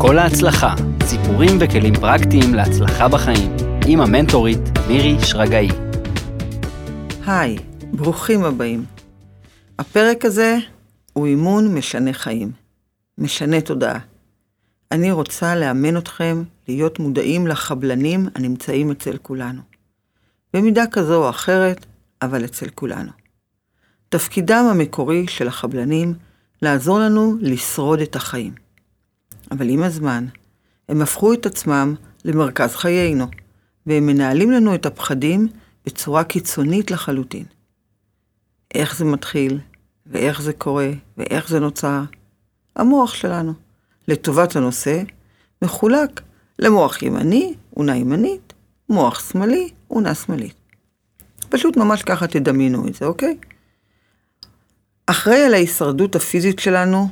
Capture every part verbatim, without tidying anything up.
כל ההצלחה, סיפורים וכלים פרקטיים להצלחה בחיים, עם המנטורית מירי שרגאי. היי, ברוכים הבאים. הפרק הזה הוא אימון משנה חיים, משנה תודעה. אני רוצה לאמן אתכם להיות מודעים לחבלנים הנמצאים אצל כולנו. במידה כזו או אחרת, אבל אצל כולנו. תפקידם המקורי של החבלנים לעזור לנו לשרוד את החיים. אבל עם הזמן, הם הפכו את עצמם למרכז חיינו, והם מנהלים לנו את הפחדים בצורה קיצונית לחלוטין. איך זה מתחיל, ואיך זה קורה, ואיך זה נוצר? המוח שלנו, לטובת הנושא, מחולק למוח ימני, אונה ימנית, מוח שמאלי, אונה שמאלית. פשוט ממש ככה תדמינו את זה, אוקיי? אחרי על ההישרדות הפיזית שלנו,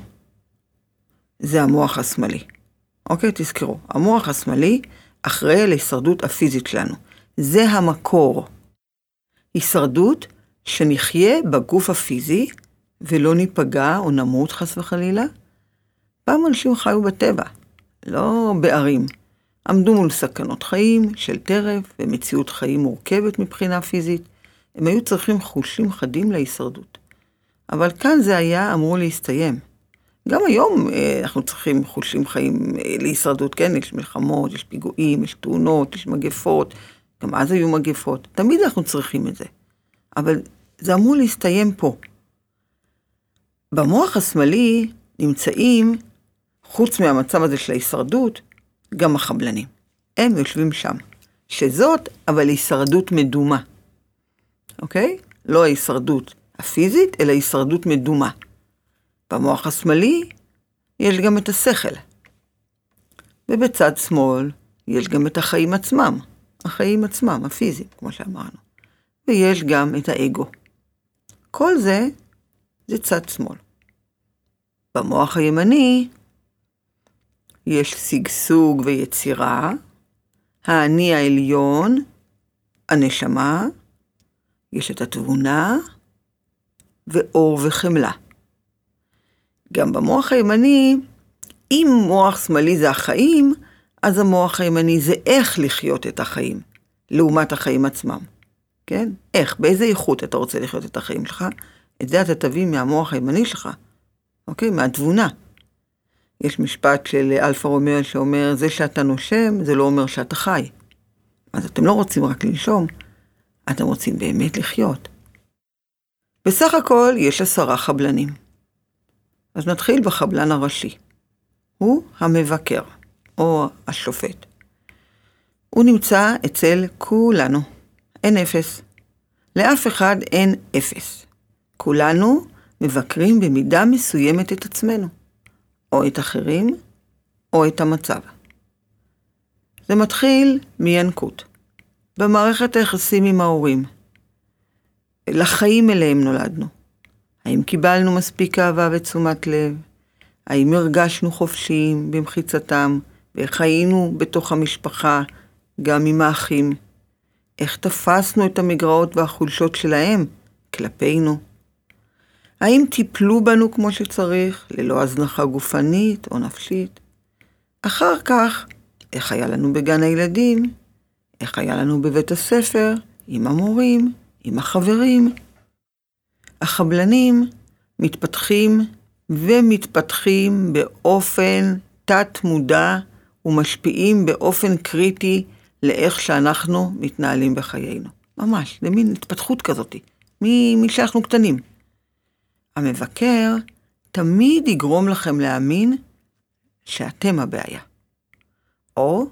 זה המוח השמאלי. אוקיי, תזכרו, המוח השמאלי אחרי על ההישרדות הפיזית שלנו. זה המקור. הישרדות שנחיה בגוף הפיזי, ולא ניפגע או נמות חס וחלילה. פעם אנשים חיו בטבע, לא בערים. עמדו מול סכנות חיים של טרף ומציאות חיים מורכבת מבחינה פיזית. הם היו צריכים חושים חדים להישרדות. אבל כאן זה היה אמור להסתיים. גם היום אנחנו צריכים חושים חיים להישרדות, כן? יש מלחמות, יש פיגועים, יש תאונות, יש מגפות. גם אז היו מגפות. תמיד אנחנו צריכים את זה. אבל זה אמור להסתיים פה. במוח השמאלי נמצאים, חוץ מהמצב הזה של ההישרדות, גם החבלנים. הם יושבים שם. שזאת, אבל הישרדות מדומה. אוקיי? לא ההישרדות הפיזית, אלא הישרדות מדומה. במוח השמאלי יש גם את השכל. ובצד שמאל יש גם את החיים עצמם. החיים עצמם, הפיזיים, כמו שאמרנו. ויש גם את האגו. כל זה, זה צד שמאל. במוח הימני יש סגסוג ויצירה, האני העליון, הנשמה, יש את התבונה, ואור וחמלה. גם במוח הימני, אם מוח שמאלי זה החיים, אז המוח הימני זה איך לחיות את החיים, לעומת החיים עצמם. כן? איך, באיזה איכות אתה רוצה לחיות את החיים שלך? את זה אתה תביא מהמוח הימני שלך. אוקיי? מהתבונה. יש משפט של אלפא רומאו שאומר, זה שאתה נושם, זה לא אומר שאתה חי. אז אתם לא רוצים רק לנשום, אתם רוצים באמת לחיות. בסך הכל יש עשרה חבלנים. אז נתחיל בחבלן הראשי. הוא המבקר, או השופט. הוא נמצא אצל כולנו. אין אפס. לאף אחד אין אפס. כולנו מבקרים במידה מסוימת את עצמנו, או את אחרים, או את המצב. זה מתחיל מינקות. במערכת היחסים עם ההורים, לחיים אליהם נולדנו. האם קיבלנו מספיק אהבה ותשומת לב? האם הרגשנו חופשיים במחיצתם? ואיך היינו בתוך המשפחה, גם עם האחים? איך תפסנו את המגרעות והחולשות שלהם כלפינו? האם טיפלו בנו כמו שצריך, ללא הזנחה גופנית או נפשית? אחר כך, איך היה לנו בגן הילדים? איך היה לנו בבית הספר? עם המורים? עם החברים? החבלנים מתפתחים ומתפתחים באופן תת-מודע ומשפיעים באופן קריטי לאיך שאנחנו מתנהלים בחיינו. ממש, זה מין התפתחות כזאת, מי שאנחנו קטנים. המבקר תמיד יגרום לכם להאמין שאתם הבעיה, או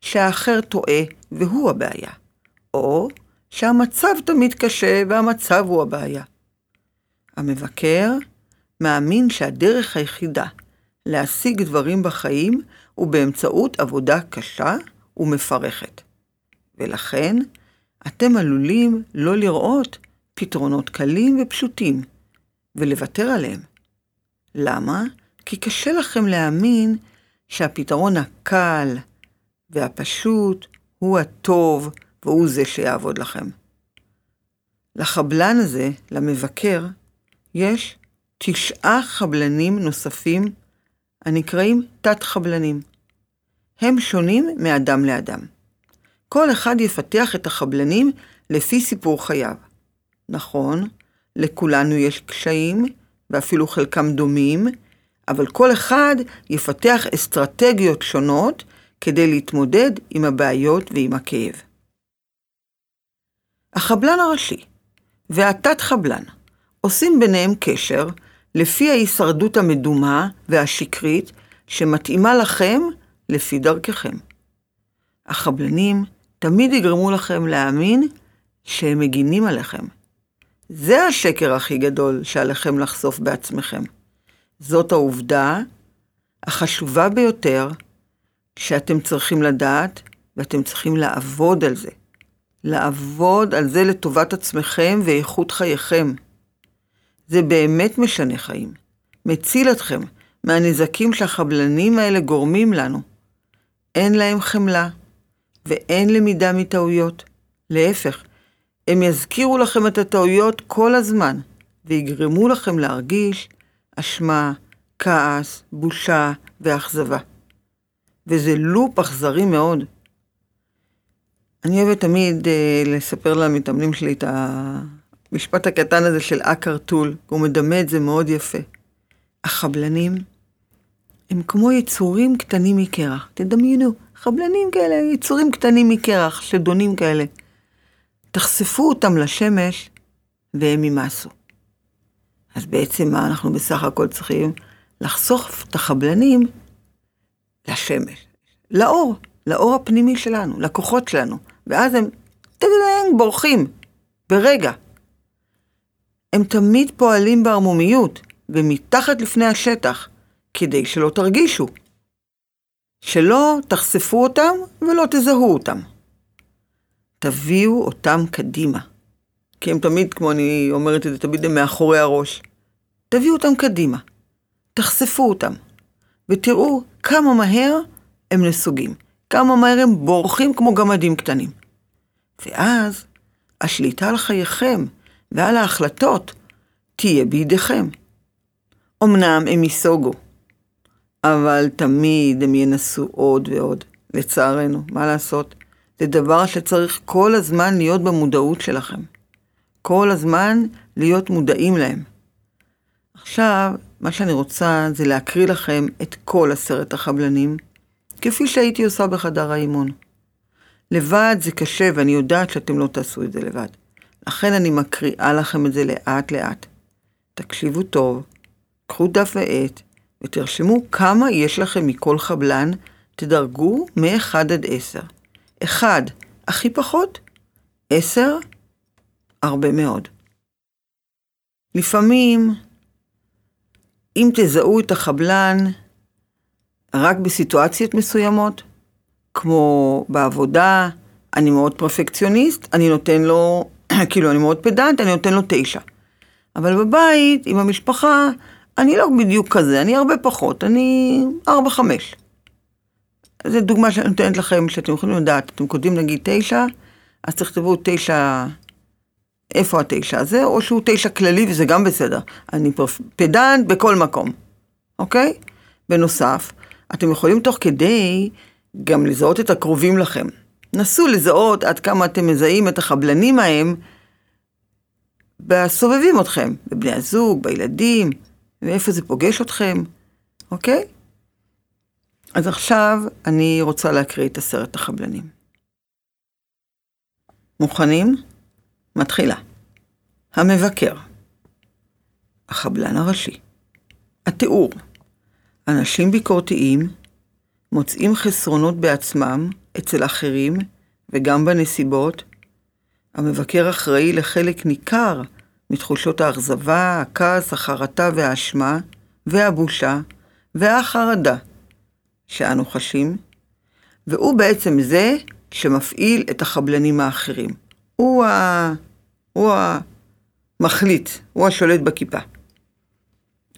שהאחר טועה והוא הבעיה, או שהמצב תמיד קשה והמצב הוא הבעיה. המבקר מאמין שהדרך היחידה להשיג דברים בחיים הוא באמצעות עבודה קשה ומפרכת. ולכן אתם עלולים לא לראות פתרונות קלים ופשוטים ולוותר עליהם. למה? כי קשה לכם להאמין שהפתרון הקל והפשוט הוא הטוב והוא זה שיעבוד לכם. לחבלן הזה, למבקר, יש תשעה חבלנים נוספים הנקראים תת-חבלנים. הם שונים מאדם לאדם. כל אחד יפתח את החבלנים לפי סיפור חייו. נכון, לכולנו יש קשיים, ואפילו חלקם דומים, אבל כל אחד יפתח אסטרטגיות שונות כדי להתמודד עם הבעיות ועם הכאב. החבלן הראשי והתת חבלן עושים ביניהם קשר לפי ההישרדות המדומה והשקרית שמתאימה לכם לפי דרככם. החבלנים תמיד יגרמו לכם להאמין שהם מגינים עליכם. זה השקר הכי גדול שעליכם לחשוף בעצמכם. זאת העובדה החשובה ביותר שאתם צריכים לדעת, ואתם צריכים לעבוד על זה. לעבוד על זה לטובת עצמכם ואיכות חייכם. זה באמת משנה חיים, מציל אתכם מהנזקים שהחבלנים האלה גורמים לנו. אין להם חמלה, ואין למידה מטעויות. להפך, הם יזכירו לכם את הטעויות כל הזמן, ויגרמו לכם להרגיש אשמה, כעס, בושה ואכזבה. וזה לופ אכזרי מאוד. אני אוהבת תמיד אה, לספר למתאמנים שלי את המשפט הקטן הזה של אקארט טול, הוא מדמה את זה מאוד יפה. החבלנים הם כמו יצורים קטנים מקרח. תדמיינו, חבלנים כאלה, יצורים קטנים מקרח, שדונים כאלה. תחשפו אותם לשמש והם ימאסו. אז בעצם מה אנחנו בסך הכל צריכים? לחשוף את החבלנים לשמש, לאור, לאור הפנימי שלנו, לכוחות שלנו, ואז הם תדליים, בורחים, ברגע. הם תמיד פועלים בהרמומיות, ומתחת לפני השטח, כדי שלא תרגישו, שלא תחשפו אותם ולא תזהו אותם. תביאו אותם קדימה, כי הם תמיד, כמו אני אומרת את זה, תמיד הם מאחורי הראש. תביאו אותם קדימה, תחשפו אותם, ותראו כמה מהר הם נסוגים, כמה מהר הם בורחים כמו גמדים קטנים. ואז השליטה על חייכם ועל ההחלטות תהיה בידיכם. אמנם הם ייסוגו, אבל תמיד הם ינסו עוד ועוד, לצערנו, מה לעשות? זה דבר שצריך כל הזמן להיות במודעות שלכם. כל הזמן להיות מודעים להם. עכשיו, מה שאני רוצה זה להקריא לכם את כל עשרת החבלנים, כפי שהייתי עושה בחדר האימון. לבד זה קשה, ואני יודעת שאתם לא תעשו את זה לבד. לכן אני מקריאה לכם את זה לאט לאט. תקשיבו טוב, קחו דף ועט, ותרשמו כמה יש לכם מכל חבלן, תדרגו מ-אחד עד עשר. אחד, הכי פחות, עשר, הרבה מאוד. לפעמים, אם תזהו את החבלן רק בסיטואציות מסוימות, כמו בעבודה, אני מאוד פרפקציוניסט, אני נותן לו, כאילו אני מאוד פדנט, אני נותן לו תשע. אבל בבית, עם המשפחה, אני לא בדיוק כזה, אני הרבה פחות, אני ארבע, חמש. זו דוגמה שאני נותנת לכם, שאתם יכולים לדעת, אתם קודם נגיד תשע, אז תכתבו תשע, איפה התשע הזה, או שהוא תשע כללי, וזה גם בסדר. אני פדנט בכל מקום, אוקיי? בנוסף, אתם יכולים תוך כדי גם לזהות את הקרובים לכם. נסו לזהות עד כמה אתם מזהים את החבלנים ההם, בסובבים אתכם, בבני הזוג, בילדים, ואיפה זה פוגש אתכם, אוקיי? אז עכשיו אני רוצה להקריא את עשרת החבלנים. מוכנים? מתחילה. המבקר. החבלן הראשי. התיאור. אנשים ביקורתיים מוצאים חסרונות בעצמם, אצל אחרים וגם בנסיבות. המבקר אחראי לחלק ניכר מתחושות האכזבה, הכעס, החרטה והאשמה והבושה והחרדה שאנו חשים, והוא בעצם זה שמפעיל את החבלנים האחרים. הוא, ה... הוא המחליט, הוא השולט בכיפה.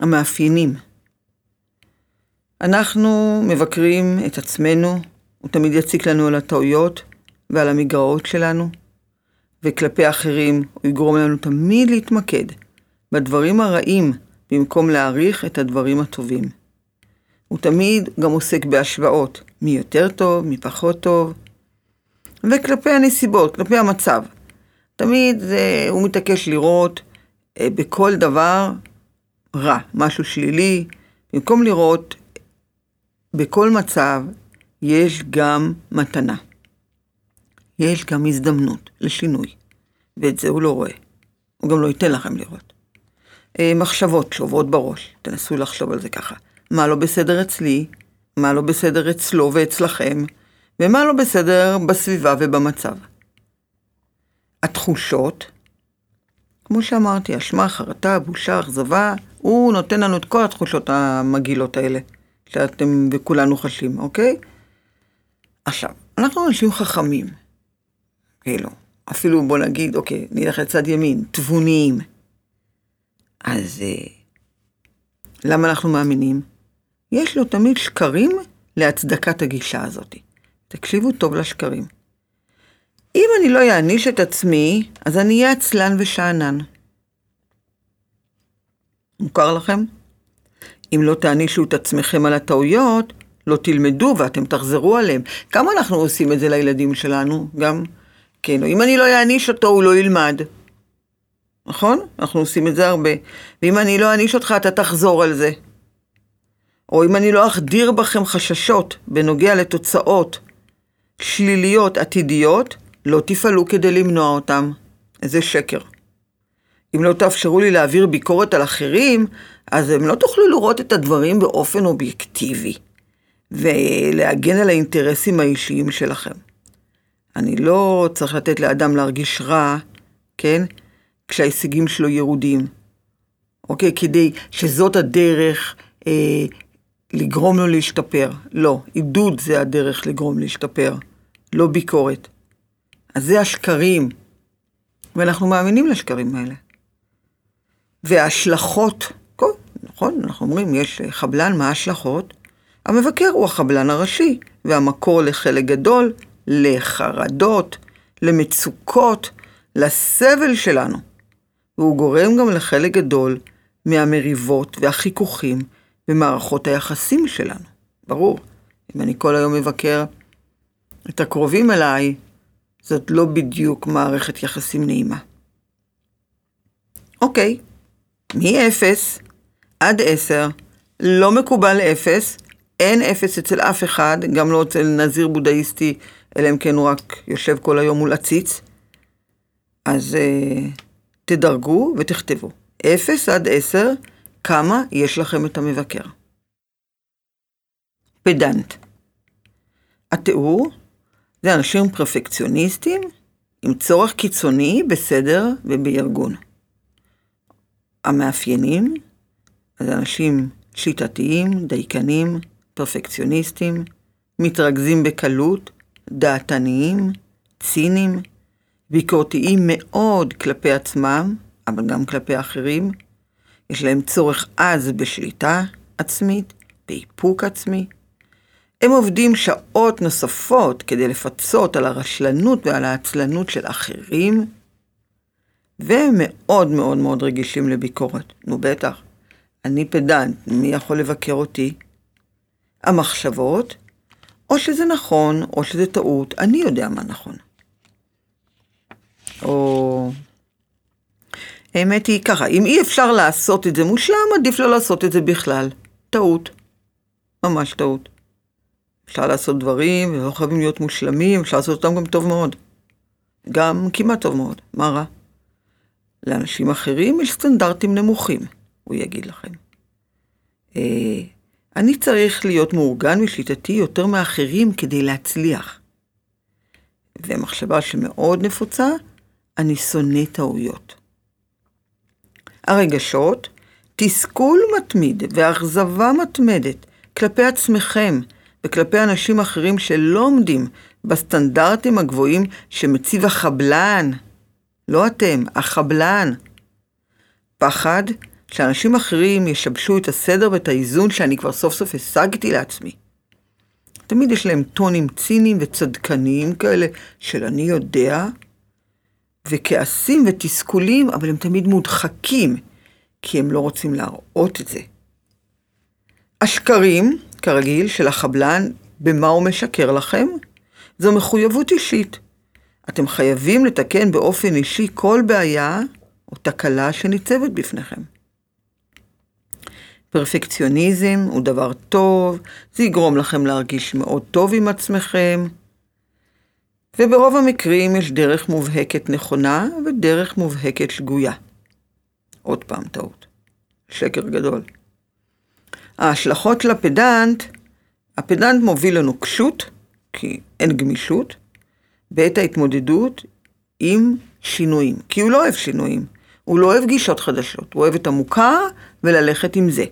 המאפיינים. אנחנו מבקרים את עצמנו, הוא תמיד יציק לנו על הטעויות ועל המגרעות שלנו, וכלפי אחרים הוא יגרום לנו תמיד להתמקד בדברים הרעים, במקום להעריך את הדברים הטובים. הוא תמיד גם עוסק בהשוואות, מי יותר טוב, מי פחות טוב, וכלפי הנסיבות, כלפי המצב. תמיד זה, הוא מתעקש לראות בכל דבר רע, משהו שלילי, במקום לראות בכל מצב יש גם מתנה. יש גם הזדמנות לשינוי, ואת זה הוא לא רואה. הוא גם לא ייתן לכם לראות. מחשבות שעוברות בראש, תנסו לחשוב על זה ככה. מה לא בסדר אצלי, מה לא בסדר אצלו ואצלכם, ומה לא בסדר בסביבה ובמצב. התחושות, כמו שאמרתי, אשמה, חרטה, בושה, אכזבה, הוא נותן לנו את כל התחושות המגילות האלה, שאתם וכולנו חשים, אוקיי? עכשיו, אנחנו אנשים חכמים, כאילו, אפילו בוא נגיד, אוקיי, נלך לצד ימין, תבוניים. אז אה, למה אנחנו מאמינים? יש לו תמיד שקרים להצדקת הגישה הזאת. תקשיבו טוב לשקרים. אם אני לא יעניש את עצמי, אז אני אהיה עצלן ושענן. מוכר לכם? אם לא תענישו את עצמכם על הטעויות, לא תלמדו ואתם תחזרו עליהם. כמה אנחנו עושים את זה לילדים שלנו? גם, כן, אם אני לא יעניש אותו, הוא לא ילמד. נכון? אנחנו עושים את זה הרבה. ואם אני לא אעניש אותך, אתה תחזור על זה. או אם אני לא אחדיר בכם חששות בנוגע לתוצאות שליליות עתידיות, לא תפעלו כדי למנוע אותם. זה שקר. אם לא תאפשרו לי להעביר ביקורת על אחרים, אז הם לא תוכלו לראות את הדברים באופן אובייקטיבי, ולהגן על האינטרסים האישיים שלכם. אני לא צריך לתת לאדם להרגיש רע, כן? כשההישגים שלו ירודים. אוקיי, כדי שזאת הדרך אה, לגרום לו להשתפר. לא, עידוד זה הדרך לגרום להשתפר, לא ביקורת. אז זה השקרים, ואנחנו מאמינים לשקרים האלה. וההשלכות, כל, נכון, אנחנו אומרים, יש חבלן, מה ההשלכות? המבקר הוא החבלן הראשי, והמקור לחלק גדול, לחרדות, למצוקות, לסבל שלנו. והוא גורם גם לחלק גדול מהמריבות והחיכוכים במערכות היחסים שלנו. ברור, אם אני כל היום מבקר את הקרובים אליי, זאת לא בדיוק מערכת יחסים נעימה. אוקיי, מאפס עד עשר, לא מקובל אפס, אין אפס אצל אף אחד, גם לא אצל נזיר בודהיסטי, אלא אם כן הוא רק יושב כל היום מול עציץ. אז uh, תדרגו ותכתבו. אפס עד עשר, כמה יש לכם את המבקר. פדנט. התיאור זה אנשים פרפקציוניסטים עם צורך קיצוני בסדר ובארגון. המאפיינים זה אנשים שיטתיים, דייקנים, פרפקציוניסטים, מתרכזים בקלות, דעתניים, צינים, ביקורתיים מאוד כלפי עצמם, אבל גם כלפי אחרים. יש להם צורך אז בשליטה עצמית, באיפוק עצמי. הם עובדים שעות נוספות כדי לפצות על הרשלנות ועל העצלנות של אחרים, והם מאוד מאוד מאוד רגישים לביקורת. נו בטח, אני פדנט, מי יכול לבקר אותי? המחשבות, או שזה נכון, או שזה טעות, אני יודע מה נכון. או... האמת היא ככה, אם אי אפשר לעשות את זה מושלם, עדיף לא לעשות את זה בכלל. טעות. ממש טעות. אפשר לעשות דברים, ולא חייבים להיות מושלמים, אפשר לעשות אותם גם טוב מאוד. גם כמעט טוב מאוד. מה רע? לאנשים אחרים יש סטנדרטים נמוכים, הוא יגיד לכם. אה, אני צריך להיות מאורגן ושיטתי יותר מאחרים כדי להצליח. ומחשבה שמאוד נפוצה, אני שונא טעויות. הרגשות, תסכול מתמיד ואכזבה מתמדת כלפי עצמכם וכלפי אנשים אחרים שלא עומדים בסטנדרטים הגבוהים שמציב החבלן. לא אתם, החבלן. פחד שאנשים אחרים ישבשו את הסדר ואת האיזון שאני כבר סוף סוף השגתי לעצמי. תמיד יש להם טונים ציניים וצדקניים כאלה של אני יודע, וכעסים ותסכולים, אבל הם תמיד מודחקים, כי הם לא רוצים להראות את זה. השקרים, כרגיל, של החבלן, במה הוא משקר לכם? זו מחויבות אישית. אתם חייבים לתקן באופן אישי כל בעיה או תקלה שניצבת בפניכם. פרפקציוניזם הוא דבר טוב, זה יגרום לכם להרגיש מאוד טוב עם עצמכם, וברוב המקרים יש דרך מובהקת נכונה ודרך מובהקת שגויה. עוד פעם טעות. שקר גדול. ההשלכות לפדנט, הפדנט מוביל לנוקשות, כי אין גמישות, בעת ההתמודדות עם שינויים. כי הוא לא אוהב שינויים, הוא לא אוהב גישות חדשות, הוא אוהב את המוכר וללכת עם זה.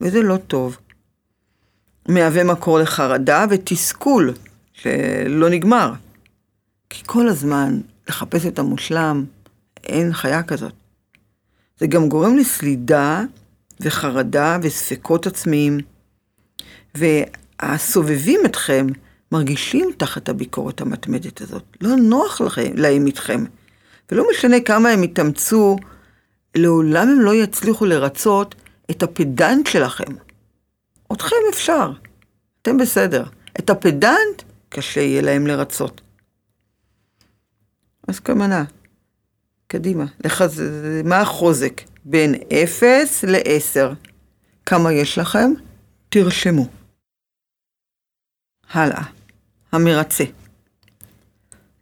וזה לא טוב. מהווה מקור לחרדה ותסכול שלא נגמר. כי כל הזמן לחפש את המושלם, אין חיה כזאת. זה גם גורם לסלידה וחרדה וספקות עצמיים. והסובבים אתכם מרגישים תחת הביקורת המתמדת הזאת. לא נוח לכם, להם איתכם. ולא משנה כמה הם יתאמצו, לעולם הם לא יצליחו לרצות את הפדנט שלכם. אתכם אפשר. אתם בסדר. את הפדנט קשה יהיה להם לרצות. אז כמנה, קדימה, לחז... מה החוזק? בין אפס לעשר. כמה יש לכם? תרשמו. הלאה, המרצה.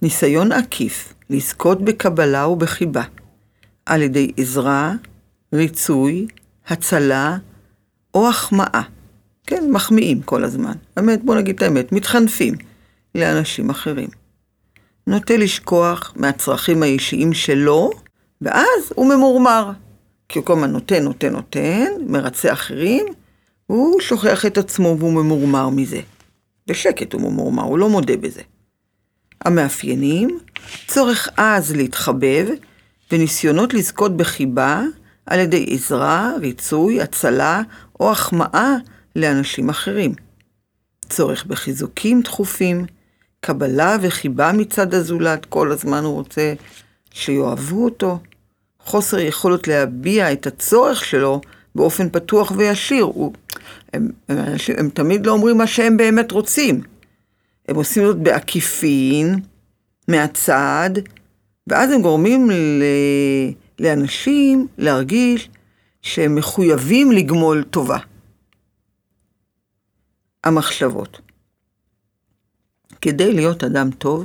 ניסיון עקיף לזכות בקבלה ובחיבה, על ידי עזרה, ריצוי, הצלה או החמאה. כן, מחמיאים כל הזמן. האמת, בוא נגיד את האמת, מתחנפים לאנשים אחרים. נוטה לשכוח מהצרכים האישיים שלו, ואז הוא ממורמר. כי הוא כל מה נותן, נותן, נותן, מרצה אחרים, הוא שוכח את עצמו והוא ממורמר מזה. בשקט הוא ממורמר, הוא לא מודה בזה. המאפיינים, צורך אז להתחבב, וניסיונות לזכות בחיבה, על ידי עזרה, ריצוי, הצלה או החמאה לאנשים אחרים. צורך בחיזוקים דחופים, קבלה וחיבה מצד הזולת, כל הזמן הוא רוצה שיואהבו אותו. חוסר יכולות להביע את הצורך שלו באופן פתוח וישיר. הוא, הם, הם, הם, הם תמיד לא אומרים מה שהם באמת רוצים. הם עושים זאת בעקיפין, מהצד, ואז הם גורמים ל, לאנשים להרגיש שהם מחויבים לגמול טובה. המחשבות. כדי להיות אדם טוב,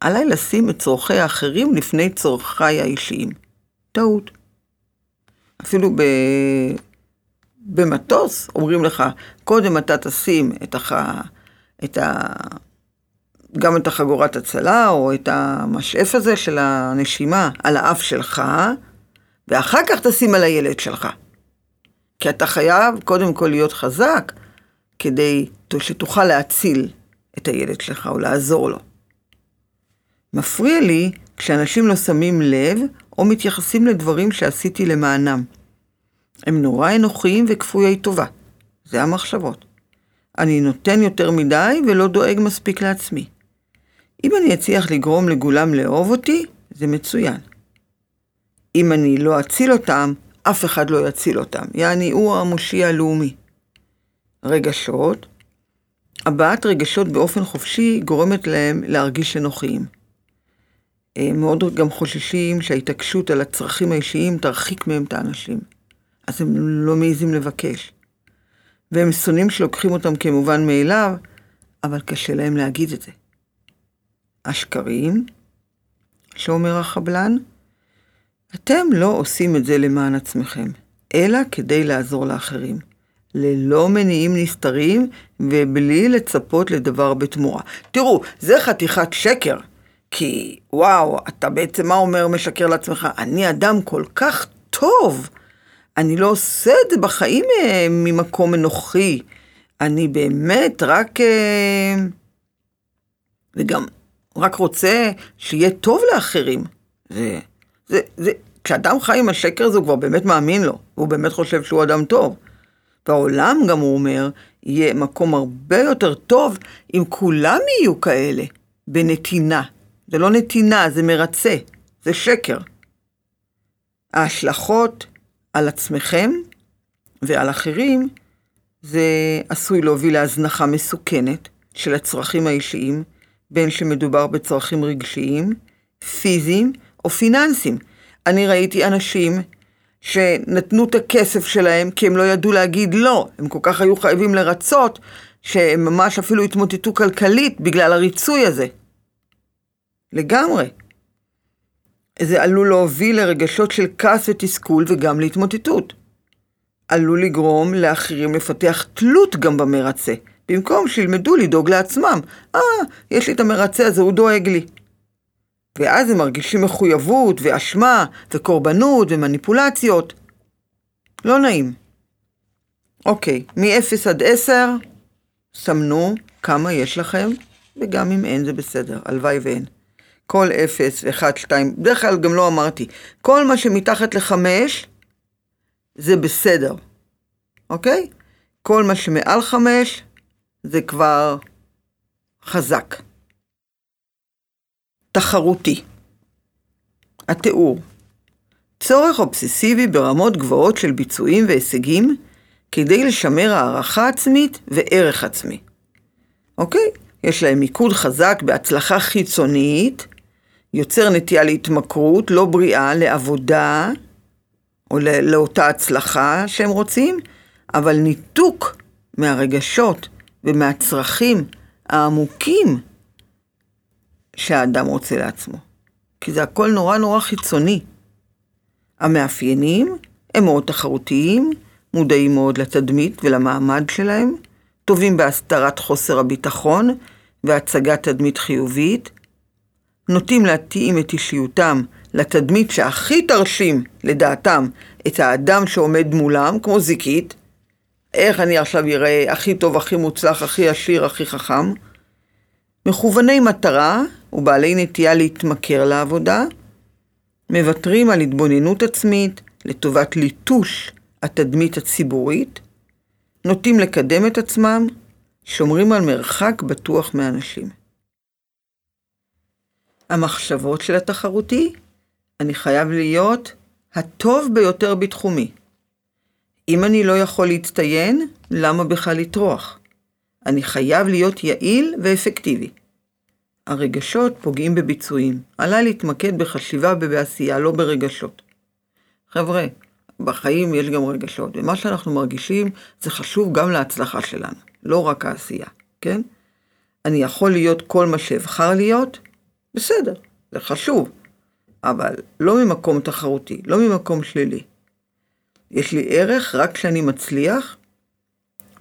עליי לשים את צורכי האחרים לפני צורכיי האישיים. טעות. אפילו ב... במטוס אומרים לך, קודם אתה תשים את הח... את ה... גם את החגורת הצלה, או את המשאף הזה של הנשימה על האף שלך, ואחר כך תשים על הילד שלך. כי אתה חייב קודם כל להיות חזק, כדי שתוכל להציל את הילד שלך, או לעזור לו. מפריע לי כשאנשים לא שמים לב, או מתייחסים לדברים שעשיתי למענם. הם נורא אנוכיים וכפויי טובה. זה המחשבות. אני נותן יותר מדי ולא דואג מספיק לעצמי. אם אני אצליח לגרום לגולם לאהוב אותי, זה מצוין. אם אני לא אציל אותם, אף אחד לא יציל אותם. יעני, הוא המושיע הלאומי. רגשות. הבעת רגשות באופן חופשי גורמת להם להרגיש אנוכיים. הם מאוד גם חוששים שההתעקשות על הצרכים האישיים תרחיק מהם את האנשים. אז הם לא מעיזים לבקש. והם שונאים שלוקחים אותם כמובן מאליו, אבל קשה להם להגיד את זה. השקרים, שאומר החבלן, אתם לא עושים את זה למען עצמכם, אלא כדי לעזור לאחרים. ללא מניעים נסתרים ובלי לצפות לדבר בתמורה. תראו, זה חתיכת שקר. כי וואו, אתה בעצם מה אומר משקר לעצמך? אני אדם כל כך טוב. אני לא עושה את זה בחיים ממקום אנוכי. אני באמת רק, וגם רק רוצה שיהיה טוב לאחרים. זה, זה, זה, כשאדם חי עם השקר הזה הוא כבר באמת מאמין לו. הוא באמת חושב שהוא אדם טוב. והעולם גם הוא אומר, יהיה מקום הרבה יותר טוב אם כולם יהיו כאלה בנתינה. זה לא נתינה, זה מרצה, זה שקר. ההשלכות על עצמכם ועל אחרים זה עשוי להוביל להזנחה מסוכנת של הצרכים האישיים, בין שמדובר בצרכים רגשיים, פיזיים או פיננסיים. אני ראיתי אנשים שנתנו את הכסף שלהם כי הם לא ידעו להגיד לא, הם כל כך היו חייבים לרצות, שהם ממש אפילו התמוטטו כלכלית בגלל הריצוי הזה. לגמרי. זה עלול להוביל לרגשות של כעס ותסכול וגם להתמוטטות. עלול לגרום לאחרים לפתח תלות גם במרצה, במקום שילמדו לדאוג לעצמם. אה, יש לי את המרצה הזה, הוא דואג לי. ואז הם מרגישים מחויבות ואשמה וקורבנות ומניפולציות. לא נעים. אוקיי, מ-אפס עד עשר, סמנו כמה יש לכם, וגם אם אין זה בסדר, הלוואי ואין. כל אפס, אחד, שתיים, בדרך כלל גם לא אמרתי, כל מה שמתחת לחמש, זה בסדר, אוקיי? כל מה שמעל חמש, זה כבר חזק. תחרותי. התיאור. צורך אובססיבי ברמות גבוהות של ביצועים והישגים, כדי לשמר הערכה עצמית וערך עצמי. אוקיי? יש להם מיקוד חזק בהצלחה חיצונית, יוצר נטייה להתמכרות, לא בריאה, לעבודה, או לאותה הצלחה שהם רוצים, אבל ניתוק מהרגשות ומהצרכים העמוקים שהאדם רוצה לעצמו. כי זה הכל נורא נורא חיצוני. המאפיינים הם מאוד תחרותיים, מודעים מאוד לתדמית ולמעמד שלהם, טובים בהסתרת חוסר הביטחון והצגת תדמית חיובית, נוטים להתאים את אישיותם לתדמית שהכי תרשים לדעתם את האדם שעומד מולם, כמו זיקית, איך אני עכשיו יראה הכי טוב, הכי מוצלח, הכי עשיר, הכי חכם, מכווני מטרה ובעלי נטייה להתמכר לעבודה, מוותרים על התבוננות עצמית לטובת ליטוש התדמית הציבורית, נוטים לקדם את עצמם, שומרים על מרחק בטוח מאנשים. המחשבות של התחרותי, אני חייב להיות הטוב ביותר בתחומי. אם אני לא יכול להצטיין, למה בכלל לטרוח? אני חייב להיות יעיל ואפקטיבי. הרגשות פוגעים בביצועים. עלה להתמקד בחשיבה ובעשייה, לא ברגשות. חבר'ה, בחיים יש גם רגשות, ומה שאנחנו מרגישים זה חשוב גם להצלחה שלנו, לא רק העשייה, כן? אני יכול להיות כל מה שאבחר להיות, בסדר, זה חשוב, אבל לא ממקום תחרותי, לא ממקום שלילי. יש לי ערך רק כשאני מצליח,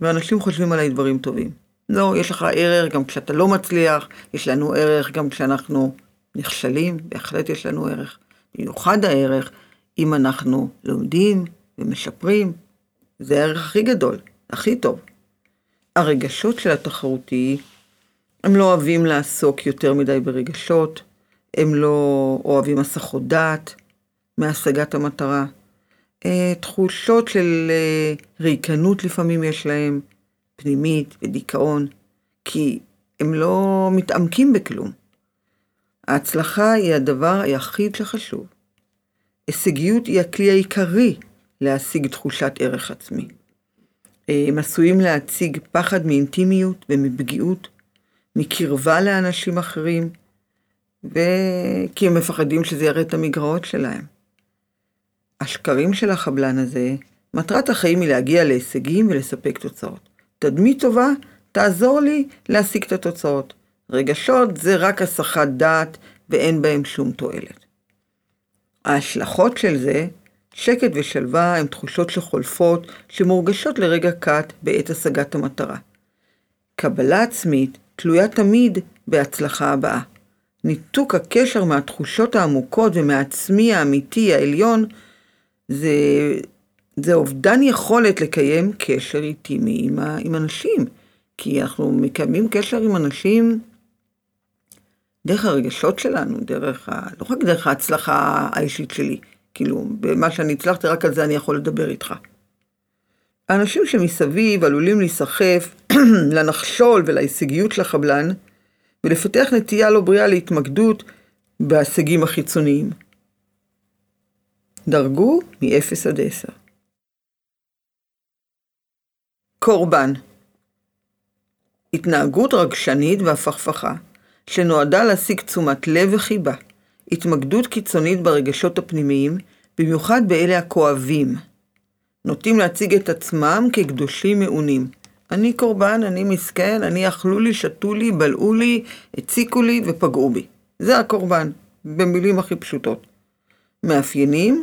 ואנשים חושבים עליי דברים טובים. לא, יש לך ערך גם כשאתה לא מצליח, יש לנו ערך גם כשאנחנו נכשלים, בהחלט יש לנו ערך. במיוחד הערך, אם אנחנו לומדים ומשפרים, זה הערך הכי גדול, הכי טוב. הרגשות של התחרותי, הם לא אוהבים לעסוק יותר מדי ברגשות, הם לא אוהבים הסחות דעת מהשגת המטרה. תחושות של ריקנות לפעמים יש להם, פנימית ודיכאון, כי הם לא מתעמקים בכלום. ההצלחה היא הדבר היחיד שחשוב. הישגיות היא הכלי העיקרי להשיג תחושת ערך עצמי. הם עשויים להציג פחד מאינטימיות ומפגיעות, מקרבה לאנשים אחרים, וכי הם מפחדים שזה יראה את המגרעות שלהם. השקרים של החבלן הזה, מטרת החיים היא להגיע להישגים ולספק תוצאות. תדמית טובה, תעזור לי להשיג את התוצאות. רגשות זה רק הסחת דעת ואין בהם שום תועלת. ההשלכות של זה, שקט ושלווה, הם תחושות שחולפות, שמורגשות לרגע קט בעת השגת המטרה. קבלה עצמית תלויה תמיד בהצלחה הבאה. ניתוק הקשר מהתחושות העמוקות ומהעצמי האמיתי העליון, זה, זה אובדן יכולת לקיים קשר איטימי עם, ה, עם אנשים, כי אנחנו מקיימים קשר עם אנשים דרך הרגשות שלנו, דרך ה... לא רק דרך ההצלחה האישית שלי, כאילו, במה שאני הצלחתי, רק על זה אני יכול לדבר איתך. האנשים שמסביב עלולים להיסחף לנחשול ולהישגיות של החבלן, ולפתח נטייה לא בריאה להתמקדות בהישגים החיצוניים. דרגו מ-אפס עד עשר. קורבן. התנהגות רגשנית והפכפכה, שנועדה להשיג תשומת לב וחיבה. התמקדות קיצונית ברגשות הפנימיים, במיוחד באלה הכואבים. נוטים להציג את עצמם כקדושים מעונים. אני קורבן, אני מסכן, אני אכלו לי, שתו לי, בלעו לי, הציקו לי ופגעו בי. זה הקורבן, במילים הכי פשוטות. מאפיינים,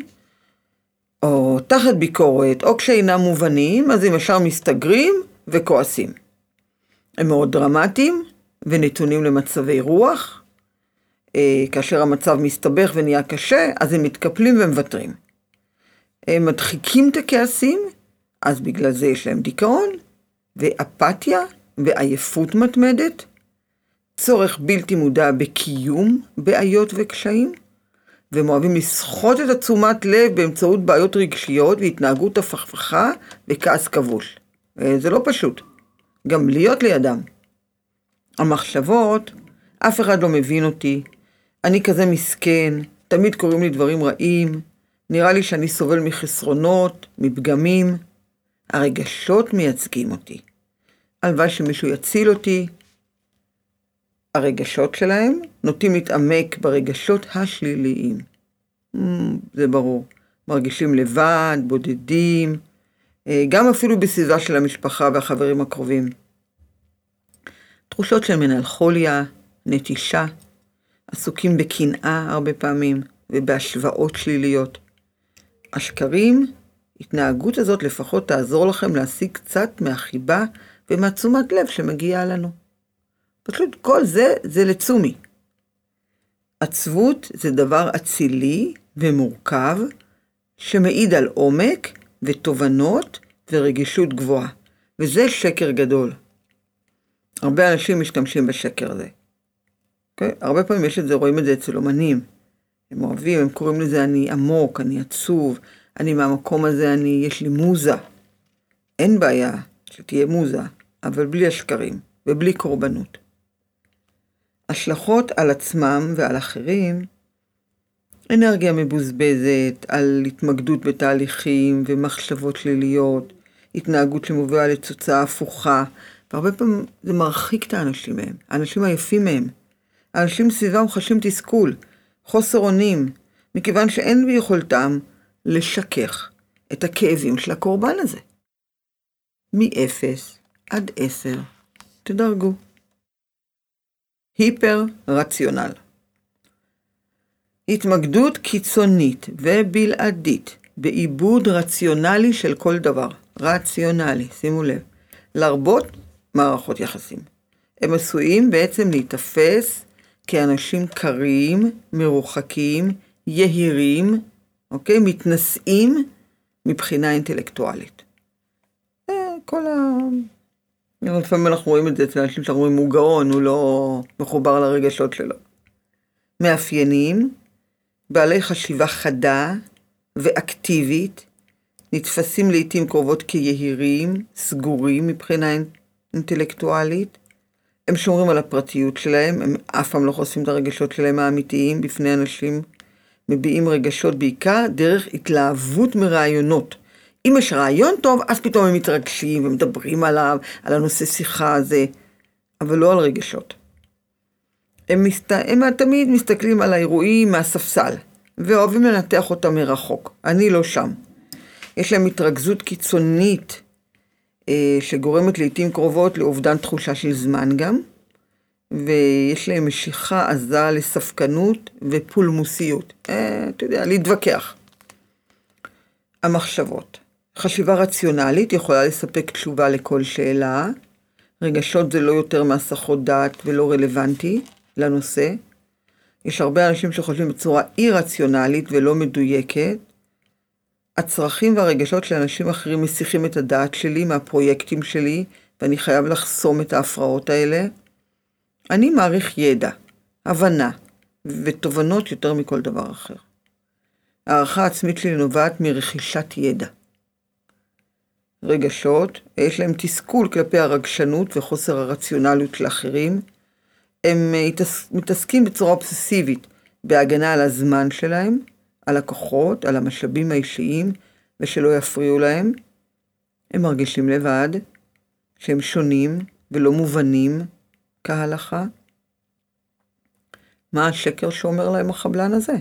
או תחת ביקורת, או כשאינם מובנים, אז הם ישר מסתגרים וכועסים. הם מאוד דרמטיים ונתונים למצבי רוח. כאשר המצב מסתבך ונהיה קשה, אז הם מתקפלים ומוותרים. הם מדחיקים את הכעסים, אז בגלל זה יש להם דיכאון, ואפתיה ועייפות מתמדת, צורך בלתי מודע בקיום בעיות וקשיים, והם אוהבים לסחוט את התשומת לב באמצעות בעיות רגשיות והתנהגות הפכפכה וכעס כבוש. זה לא פשוט, גם להיות לידם. המחשבות, אף אחד לא מבין אותי, אני כזה מסכן, תמיד קוראים לי דברים רעים, נראה לי שאני סובל מחסרונות, מפגמים. הרגשות מייצגים אותי. הלוואי שמישהו יציל אותי. הרגשות שלהם נוטים להתעמק ברגשות השליליים. זה ברור. מרגישים לבד, בודדים, גם אפילו בסביבה של המשפחה והחברים הקרובים. תחושות של מלנכוליה, נטישה, עסוקים בקנאה הרבה פעמים ובהשוואות שליליות. השקרים, התנהגות הזאת לפחות תעזור לכם להשיג קצת מהחיבה ומהתשומת לב שמגיעה לנו. פשוט כל זה זה לתשומי. עצבות זה דבר אצילי ומורכב שמעיד על עומק ותובנות ורגישות גבוהה. וזה שקר גדול. הרבה אנשים משתמשים בשקר הזה. Okay? הרבה פעמים יש את זה, רואים את זה אצל אומנים. הם אוהבים, הם קוראים לזה אני עמוק, אני עצוב, אני מהמקום הזה, אני, יש לי מוזה. אין בעיה שתהיה מוזה, אבל בלי השקרים ובלי קורבנות. השלכות על עצמם ועל אחרים, אנרגיה מבוזבזת, על התמקדות בתהליכים ומחשבות שליליות, התנהגות שמובילה לתוצאה הפוכה, והרבה פעמים זה מרחיק את האנשים מהם, האנשים עייפים מהם. האנשים סביבם חשים תסכול, חוסר אונים, מכיוון שאין ביכולתם לשכך את הכאבים של הקורבן הזה. מאפס עד עשר, תדרגו. היפר רציונל. התמקדות קיצונית ובלעדית, בעיבוד רציונלי של כל דבר. רציונלי, שימו לב. לרבות מערכות יחסים. הם עשויים בעצם להתאפס כאנשים קרים, מרוחקים, יהירים, אוקיי? מתנשאים מבחינה אינטלקטואלית. זה כל ה... לפעמים אנחנו רואים את זה אצל אנשים שאנחנו רואים הוא גאון, הוא לא מחובר לרגשות שלו. מאפיינים, בעלי חשיבה חדה ואקטיבית, נתפסים לעתים קרובות כיהירים, סגורים מבחינה אינטלקטואלית. הם שומרים על הפרטיות שלהם, הם אף פעם לא חושפים את הרגשות שלהם האמיתיים בפני אנשים, מביעים רגשות בעיקר דרך התלהבות מרעיונות. אם יש רעיון טוב, אז פתאום הם מתרגשים ומדברים עליו, על הנושא שיחה הזה, אבל לא על רגשות. הם, מסת... הם תמיד מסתכלים על האירועים מהספסל, ואוהבים לנתח אותם מרחוק. אני לא שם. יש להם התרכזות קיצונית, שגורמת לעתים קרובות לאובדן תחושה של זמן גם, ויש להם משיכה עזה לספקנות ופולמוסיות. אה, אתה יודע, להתווכח. המחשבות. חשיבה רציונלית יכולה לספק תשובה לכל שאלה. רגשות זה לא יותר מהסחות דעת ולא רלוונטי לנושא. יש הרבה אנשים שחושבים בצורה אי-רציונלית ולא מדויקת. הצרכים והרגשות של אנשים אחרים מסיחים את הדעת שלי מהפרויקטים שלי, ואני חייב לחסום את ההפרעות האלה. אני מעריך ידע, הבנה ותובנות יותר מכל דבר אחר. הערכה עצמית שלי נובעת מרכישת ידע. רגשות, יש להם תסכול כלפי הרגשנות וחוסר הרציונליות לאחרים. הם מתעסקים בצורה אובססיבית בהגנה על הזמן שלהם, על הכוחות, על המשאבים האישיים, ושלא יפריעו להם. הם מרגישים לבד, שהם שונים ולא מובנים כהלכה? מה השקר שאומר להם החבלן הזה?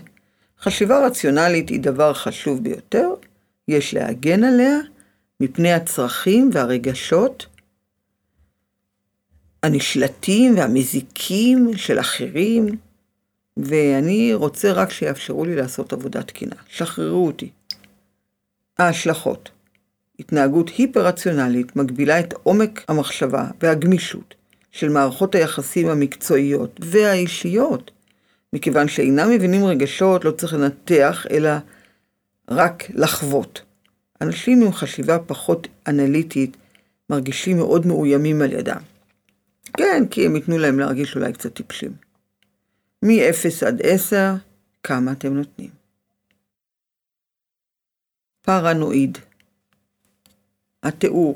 חשיבה רציונלית היא דבר חשוב ביותר, יש להגן עליה מפני הצרכים והרגשות הנשלטים והמזיקים של אחרים, ואני רוצה רק שיאפשרו לי לעשות עבודה תקינה. שחררו אותי. ההשלכות. התנהגות היפר-רציונלית מגבילה את עומק המחשבה והגמישות של מערכות היחסים המקצועיות והאישיות, מכיוון שאינם מבינים רגשות, לא צריך לנתח, אלא רק לחוות. אנשים עם חשיבה פחות אנליטית מרגישים מאוד מאוימים על ידם. כן, כי הם ייתנו להם להרגיש אולי קצת טיפשים. מ-אפס עד עשר, כמה אתם נותנים? פרנואיד. התיאור.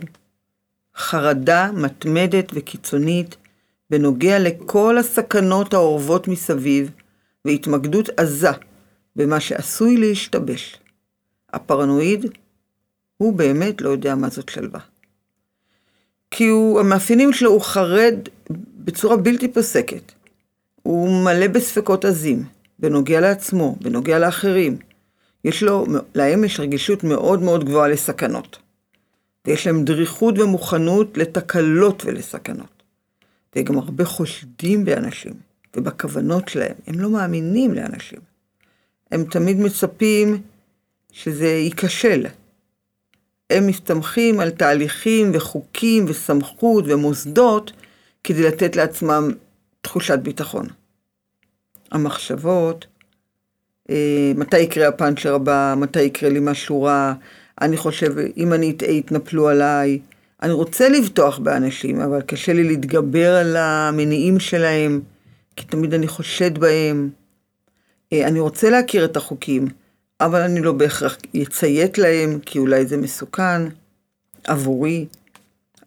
חרדה מתמדת וקיצונית בנוגע לכל הסכנות העורבות מסביב והתמקדות עזה במה שעשוי להשתבש. הפרנואיד הוא באמת לא יודע מה זאת שלווה. כי הוא, המאפיינים שלו הוא חרד בצורה בלתי פוסקת. הוא מלא בספקות עזים, בנוגע לעצמו, בנוגע לאחרים. יש לו, להם יש רגישות מאוד מאוד גבוהה לסכנות. ויש להם דריכות ומוכנות לתקלות ולסכנות. וגם הרבה חושדים באנשים, ובכוונות שלהם. הם לא מאמינים לאנשים. הם תמיד מצפים שזה ייכשל. הם מסתמכים על תהליכים וחוקים וסמכות ומוסדות כדי לתת לעצמם תחושת ביטחון. המחשבות, מתי יקרה הפאנצ'ר הבא, מתי יקרה לי משהו רע, אני חושב, אם אני אתאה, יתנפלו עליי. אני רוצה לבטוח באנשים, אבל קשה לי להתגבר על המניעים שלהם, כי תמיד אני חושד בהם. אני רוצה להכיר את החוקים, אבל אני לא בהכרח יציית להם, כי אולי זה מסוכן עבורי.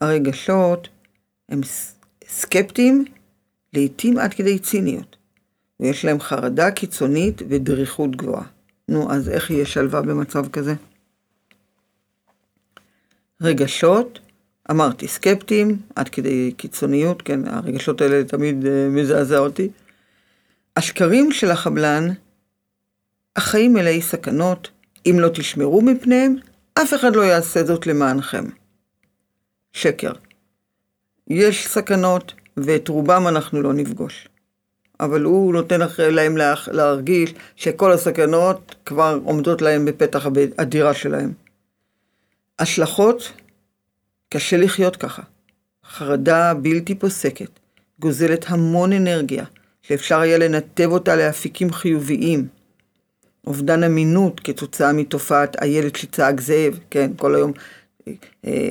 הרגשות הם סקפטיים, לעתים עד כדי ציניות, ויש להם חרדה קיצונית ודריכות גבוהה. נו, אז איך יהיה שלווה במצב כזה? רגשות, אמרתי, סקפטיים, עד כדי קיצוניות, כן, הרגשות האלה תמיד מזעזע אותי. השקרים של החבלן, החיים מלאי סכנות, אם לא תשמרו מפניהם, אף אחד לא יעשה זאת למענכם. שקר. יש סכנות, ואת רובם אנחנו לא נפגוש. אבל הוא נותן להם להרגיש שכל הסכנות כבר עומדות להם בפתח הדירה שלהם. השלכות, קשה לחיות ככה. חרדה בלתי פוסקת, גוזלת המון אנרגיה, שאפשר היה לנתב אותה לאפיקים חיוביים. אובדן אמינות כתוצאה מתופעת הילד שצעק זאב, כן, כל היום,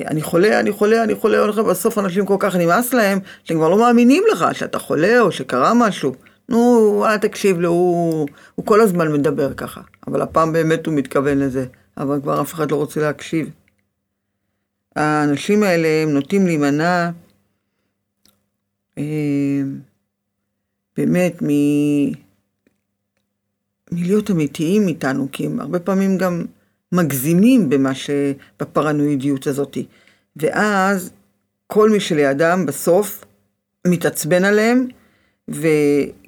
אני חולה, אני חולה, אני חולה, בסוף אנשים כל כך נמאס להם, שהם כבר לא מאמינים לך שאתה חולה או שקרה משהו. נו, אל תקשיב לו, הוא, הוא כל הזמן מדבר ככה, אבל הפעם באמת הוא מתכוון לזה, אבל כבר אף אחד לא רוצה להקשיב. האנשים האלה הם נוטים להימנע, באמת, מ... מלהיות אמיתיים איתנו, כי הם הרבה פעמים גם מגזימים במה שבפרנואידיות הזאת. ואז כל מי שלידם בסוף מתעצבן עליהם, ו...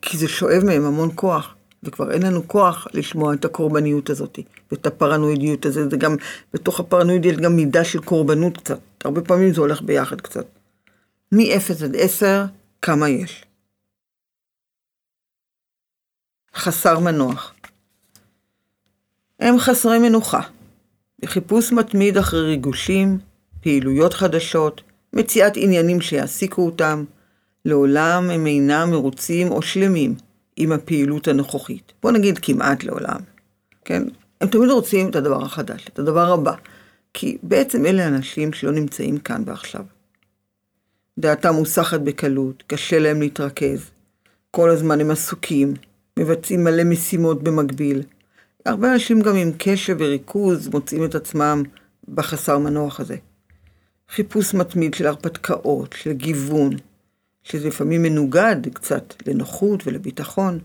כי זה שואב מהם המון כוח, וכבר אין לנו כוח לשמוע את הקורבניות הזאת, ואת הפרנואידיות הזאת, זה גם, בתוך הפרנואידיות גם מידה של קורבנות קצת, הרבה פעמים זה הולך ביחד קצת. מ-אפס עד עשר, כמה יש? חסר מנוח. הם חסרי מנוחה. בחיפוש מתמיד אחרי ריגושים, פעילויות חדשות, מציאת עניינים שיעסיקו אותם, לעולם הם אינם מרוצים או שלמים עם הפעילות הנוכחית. בוא נגיד כמעט לעולם. כן? הם תמיד רוצים את הדבר החדש, את הדבר הבא. כי בעצם אלה אנשים שלא נמצאים כאן ועכשיו. דעתם מוסחת בקלות, קשה להם להתרכז. כל הזמן הם עסוקים, מבצעים מלא משימות במקביל. הרבה אנשים גם עם קשב וריכוז מוצאים את עצמם בחסר מנוח הזה. חיפוש מתמיד של הרפתקאות, של גיוון, שזה לפעמים מנוגד קצת לנוחות ולביטחון.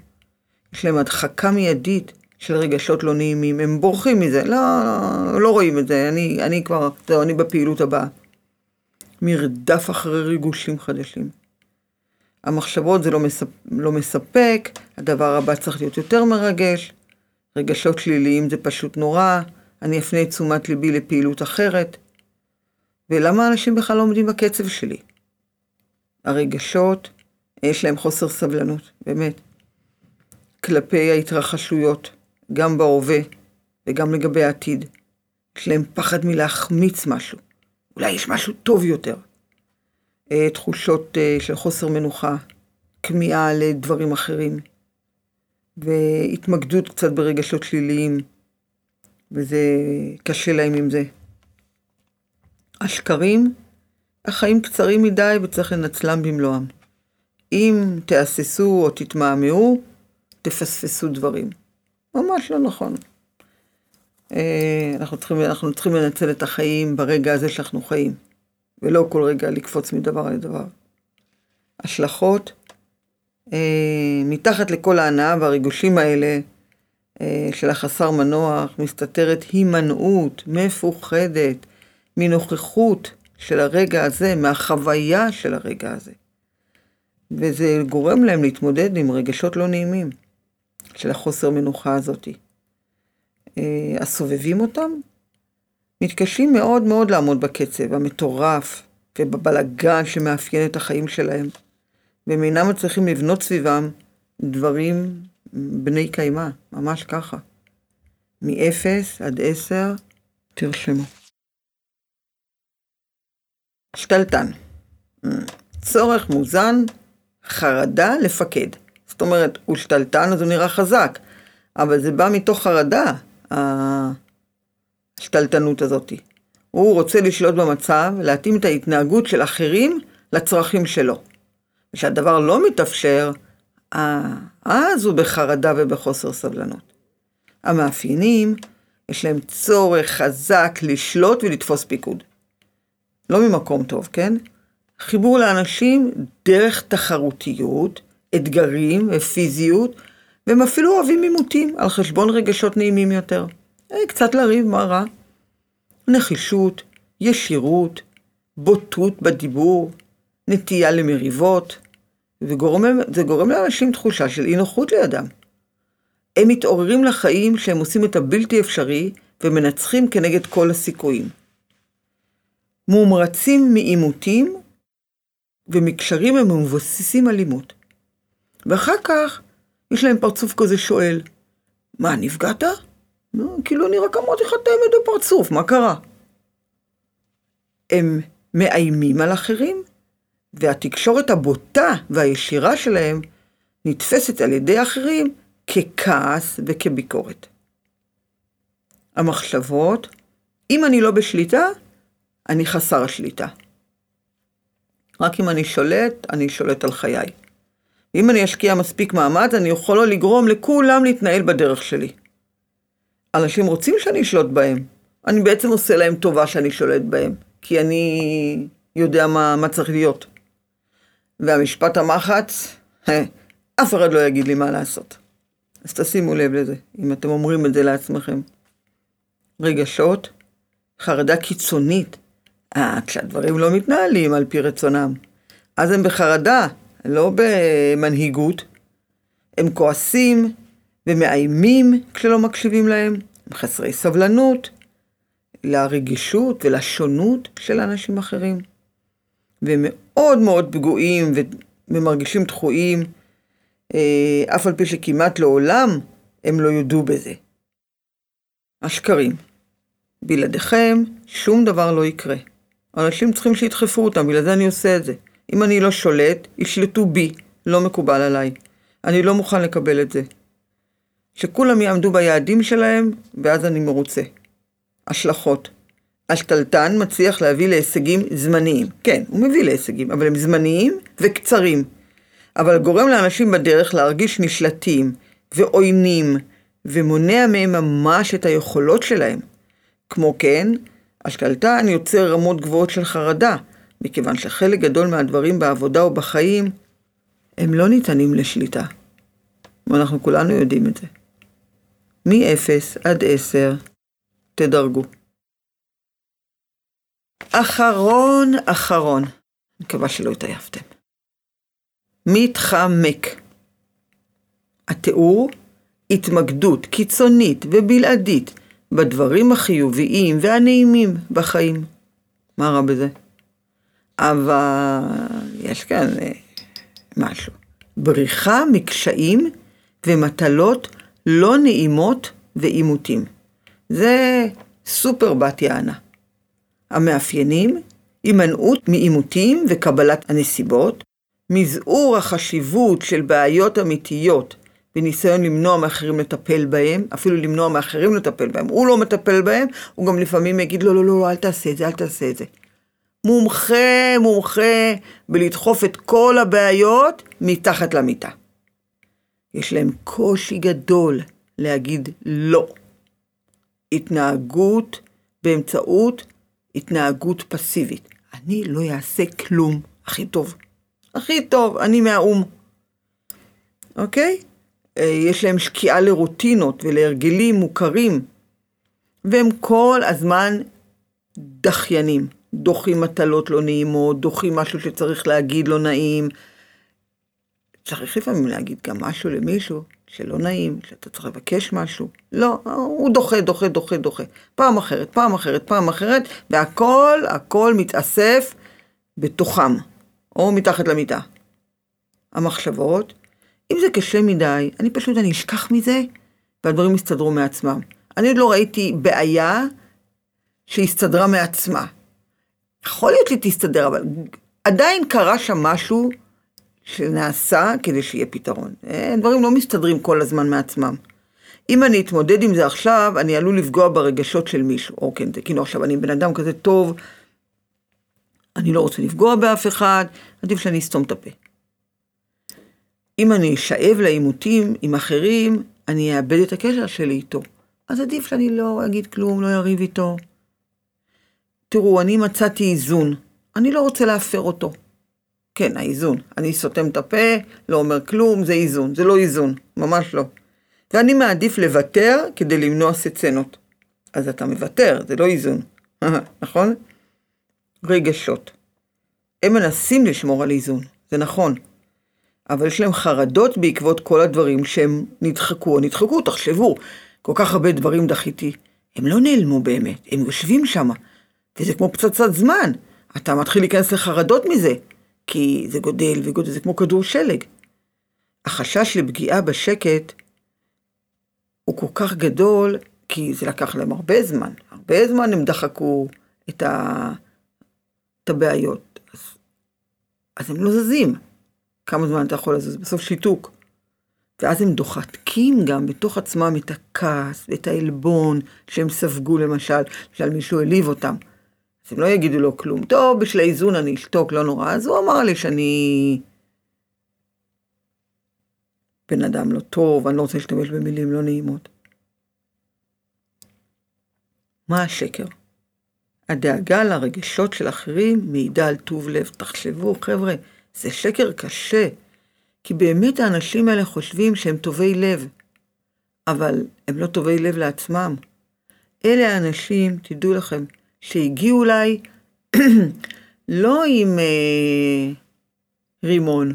יש להם הדחקה מיידית של רגשות לא נעימים, הם בורחים מזה, לא, לא רואים את זה, אני, אני כבר, זהו, אני בפעילות הבאה. מרדף אחרי ריגושים חדשים. המחשבות זה לא מספק, לא מספק, הדבר הבא צריך להיות יותר מרגש, רגשות שליליים זה פשוט נורא, אני אפנה את תשומת ליבי לפעילות אחרת. ולמה אנשים בכלל לא עומדים בקצב שלי? הרגשות, יש להם חוסר סבלנות, באמת. כלפי ההתרחשויות, גם בהווה וגם לגבי העתיד. יש להם פחד מלהחמיץ משהו. אולי יש משהו טוב יותר. תחושות של חוסר מנוחה, כמיהה לדברים אחרים, והתמקדות קצת ברגשות שליליים, וזה קשה להם עם זה. השקרים, החיים קצרים מדי וצריך לנצלם במלואם. אם תאססו או תתמאמאו, תפספסו דברים. ממש לא נכון. אנחנו צריכים, אנחנו צריכים לנצל את החיים ברגע הזה שאנחנו חיים. ולא כל רגע לקפוץ מדבר לדבר. השלכות, אה, מתחת לכל ההנאה והריגושים האלה, אה, של החסר מנוח, מסתתרת הימנעות, מפוחדת, מנוכחות של הרגע הזה, מהחוויה של הרגע הזה. וזה גורם להם להתמודד עם רגשות לא נעימים, של החוסר מנוחה הזאת. אה, הסובבים אותם, מתקשים מאוד מאוד לעמוד בקצב המטורף ובבלגן שמאפיין את החיים שלהם, והם אינם מצליחים לבנות סביבם דברים בני קיימה, ממש ככה. מאפס עד עשר, תרשמו. שתלטן, צורך מוזן, חרדה לפקד. זאת אומרת, הוא שתלטן אז הוא נראה חזק, אבל זה בא מתוך חרדה, ה... השתלטנות הזאת. הוא רוצה לשלוט במצב, להתאים את ההתנהגות של אחרים לצרכים שלו. כשהדבר לא מתאפשר, אז הוא בחרדה ובחוסר סבלנות. המאפיינים, יש להם צורך חזק לשלוט ולתפוס פיקוד. לא ממקום טוב, כן? חיבור לאנשים דרך תחרותיות, אתגרים ופיזיות, והם אפילו אוהבים עימותים על חשבון רגשות נעימים יותר. קצת לריב, מה רע? נחישות, ישירות, בוטות בדיבור, נטייה למריבות, וגורם, זה גורם לאנשים תחושה של אי נוחות לידם. הם מתעוררים לחיים שהם עושים את הבלתי אפשרי, ומנצחים כנגד כל הסיכויים. מומרצים מאימותים, ומקשרים הם מבוססים על אימות. ואחר כך, יש להם פרצוף כזה שואל, מה, נפגעת? כאילו נראה כמות איך אתה עמד בפרצוף, מה קרה? הם מאיימים על אחרים, והתקשורת הבוטה והישירה שלהם נתפסת על ידי אחרים ככעס וכביקורת. המחשבות, אם אני לא בשליטה, אני חסר השליטה. רק אם אני שולט, אני שולט על חיי. ואם אני אשקיע מספיק מעמד, אני יכול לא לגרום לכולם להתנהל בדרך שלי. אנשים רוצים שאני אשלוט בהם. אני בעצם עושה להם טובה שאני שולט בהם, כי אני יודע מה, מה צריך להיות. והמשפט המחץ, אף אחד לא יגיד לי מה לעשות. אז תשימו לב לזה, אם אתם אומרים את זה לעצמכם. רגשות, חרדה קיצונית. אה, כשהדברים לא מתנהלים על פי רצונם. אז הם בחרדה, לא במנהיגות. הם כועסים, ומאיימים כשלא מקשיבים להם, חסרי סבלנות, לרגישות ולשונות של אנשים אחרים. והם מאוד מאוד פגועים ומרגישים דחויים, אף על פי שכמעט לעולם הם לא יודו בזה. השקרים. בלעדיכם שום דבר לא יקרה. אנשים צריכים שידחפו אותם, בגלל זה אני עושה את זה. אם אני לא שולט, ישלטו בי, לא מקובל עליי. אני לא מוכן לקבל את זה. שכולם יעמדו ביעדים שלהם, ואז אני מרוצה. השלכות. השתלטן מצליח להביא להישגים זמניים. כן, הוא מביא להישגים, אבל הם זמניים וקצרים. אבל גורם לאנשים בדרך להרגיש נשלטים ועוינים, ומונע מהם ממש את היכולות שלהם. כמו כן, השתלטן יוצר רמות גבוהות של חרדה, מכיוון שחלק גדול מהדברים בעבודה או בחיים, הם לא ניתנים לשליטה. ואנחנו כולנו יודעים את זה. מ-אפס עד עשר, תדרגו. אחרון, אחרון. מקווה שלא התעייפתם. מתחמק. התיאור, התמקדות קיצונית ובלעדית בדברים החיוביים והנעימים בחיים. מה רע בזה? אבל יש כאן משהו. בריחה מקשיים ומטלות לא נעימות ואימותים. זה סופר בת יענה. המאפיינים, הימנעות מאימותים וקבלת הנסיבות, מזעור החשיבות של בעיות אמיתיות וניסיון למנוע מאחרים לטפל בהם, אפילו למנוע מאחרים לטפל בהם. הוא לא מטפל בהם, הוא גם לפעמים יגיד, לא, לא, לא, לא, אל תעשה את זה, אל תעשה את זה. מומחה, מומחה, בלדחוף את כל הבעיות מתחת למיטה. יש להם קושי גדול להגיד לא. התנהגות באמצעות התנהגות פסיבית. אני לא אעשה כלום. הכי טוב. הכי טוב, אני מהאום. אוקיי? יש להם שקיעה לרוטינות ולהרגלים מוכרים. והם כל הזמן דחיינים. דוחים מטלות לא נעימות, דוחים משהו שצריך להגיד לא נעים. צריך לפעמים להגיד גם משהו למישהו שלא נעים, שאתה צריך לבקש משהו. לא, הוא דוחה, דוחה, דוחה, דוחה. פעם אחרת, פעם אחרת, פעם אחרת, והכל, הכל מתאסף בתוכם, או מתחת למיטה. המחשבות, אם זה קשה מדי, אני פשוט, אני אשכח מזה, והדברים יסתדרו מעצמם. אני עוד לא ראיתי בעיה שהסתדרה מעצמה. יכול להיות לי תסתדר, אבל עדיין קרה שם משהו שנעשה כדי שיהיה פתרון. דברים לא מסתדרים כל הזמן מעצמם. אם אני אתמודד עם זה עכשיו, אני עלול לפגוע ברגשות של מישהו. או כן, זה כאילו עכשיו, אני בן אדם כזה טוב, אני לא רוצה לפגוע באף אחד, עדיף שאני אסתום את הפה. אם אני אשאב לעימותים עם אחרים, אני אאבד את הקשר שלי איתו. אז עדיף שאני לא אגיד כלום, לא יריב איתו. תראו, אני מצאתי איזון. אני לא רוצה להפר אותו. כן, האיזון. אני סותם את הפה, לא אומר כלום, זה איזון. זה לא איזון, ממש לא. ואני מעדיף לוותר כדי למנוע סצנות. אז אתה מוותר, זה לא איזון. נכון? רגשות. הם מנסים לשמור על איזון, זה נכון. אבל יש להם חרדות בעקבות כל הדברים שהם נדחקו. נדחקו, תחשבו. כל כך הרבה דברים דחיתי. הם לא נעלמו באמת, הם יושבים שם. וזה כמו פצצת זמן. אתה מתחיל להיכנס לחרדות מזה. כי זה גודל וגודל, זה כמו כדור שלג. החשש לפגיעה בשקט הוא כל כך גדול, כי זה לקח להם הרבה זמן. הרבה זמן הם דחקו את, ה... את הבעיות. אז... אז הם לא זזים. כמה זמן אתה יכול לזוז? בסוף שיתוק. ואז הם דוחקים גם בתוך עצמם את הכעס, את העלבון שהם ספגו למשל, של מישהו העליב אותם. אז הם לא יגידו לו כלום. טוב, בשביל האיזון אני אשתוק, לא נורא. אז הוא אמר לי שאני בן אדם לא טוב, אני לא רוצה להשתמש במילים לא נעימות. מה השקר? הדאגה לרגשות של אחרים מעידה על טוב לב. תחשבו, חבר'ה, זה שקר קשה. כי באמת האנשים האלה חושבים שהם טובי לב, אבל הם לא טובי לב לעצמם. אלה האנשים, תדעו לכם, שהגיעו אולי לא עם אה, רימון,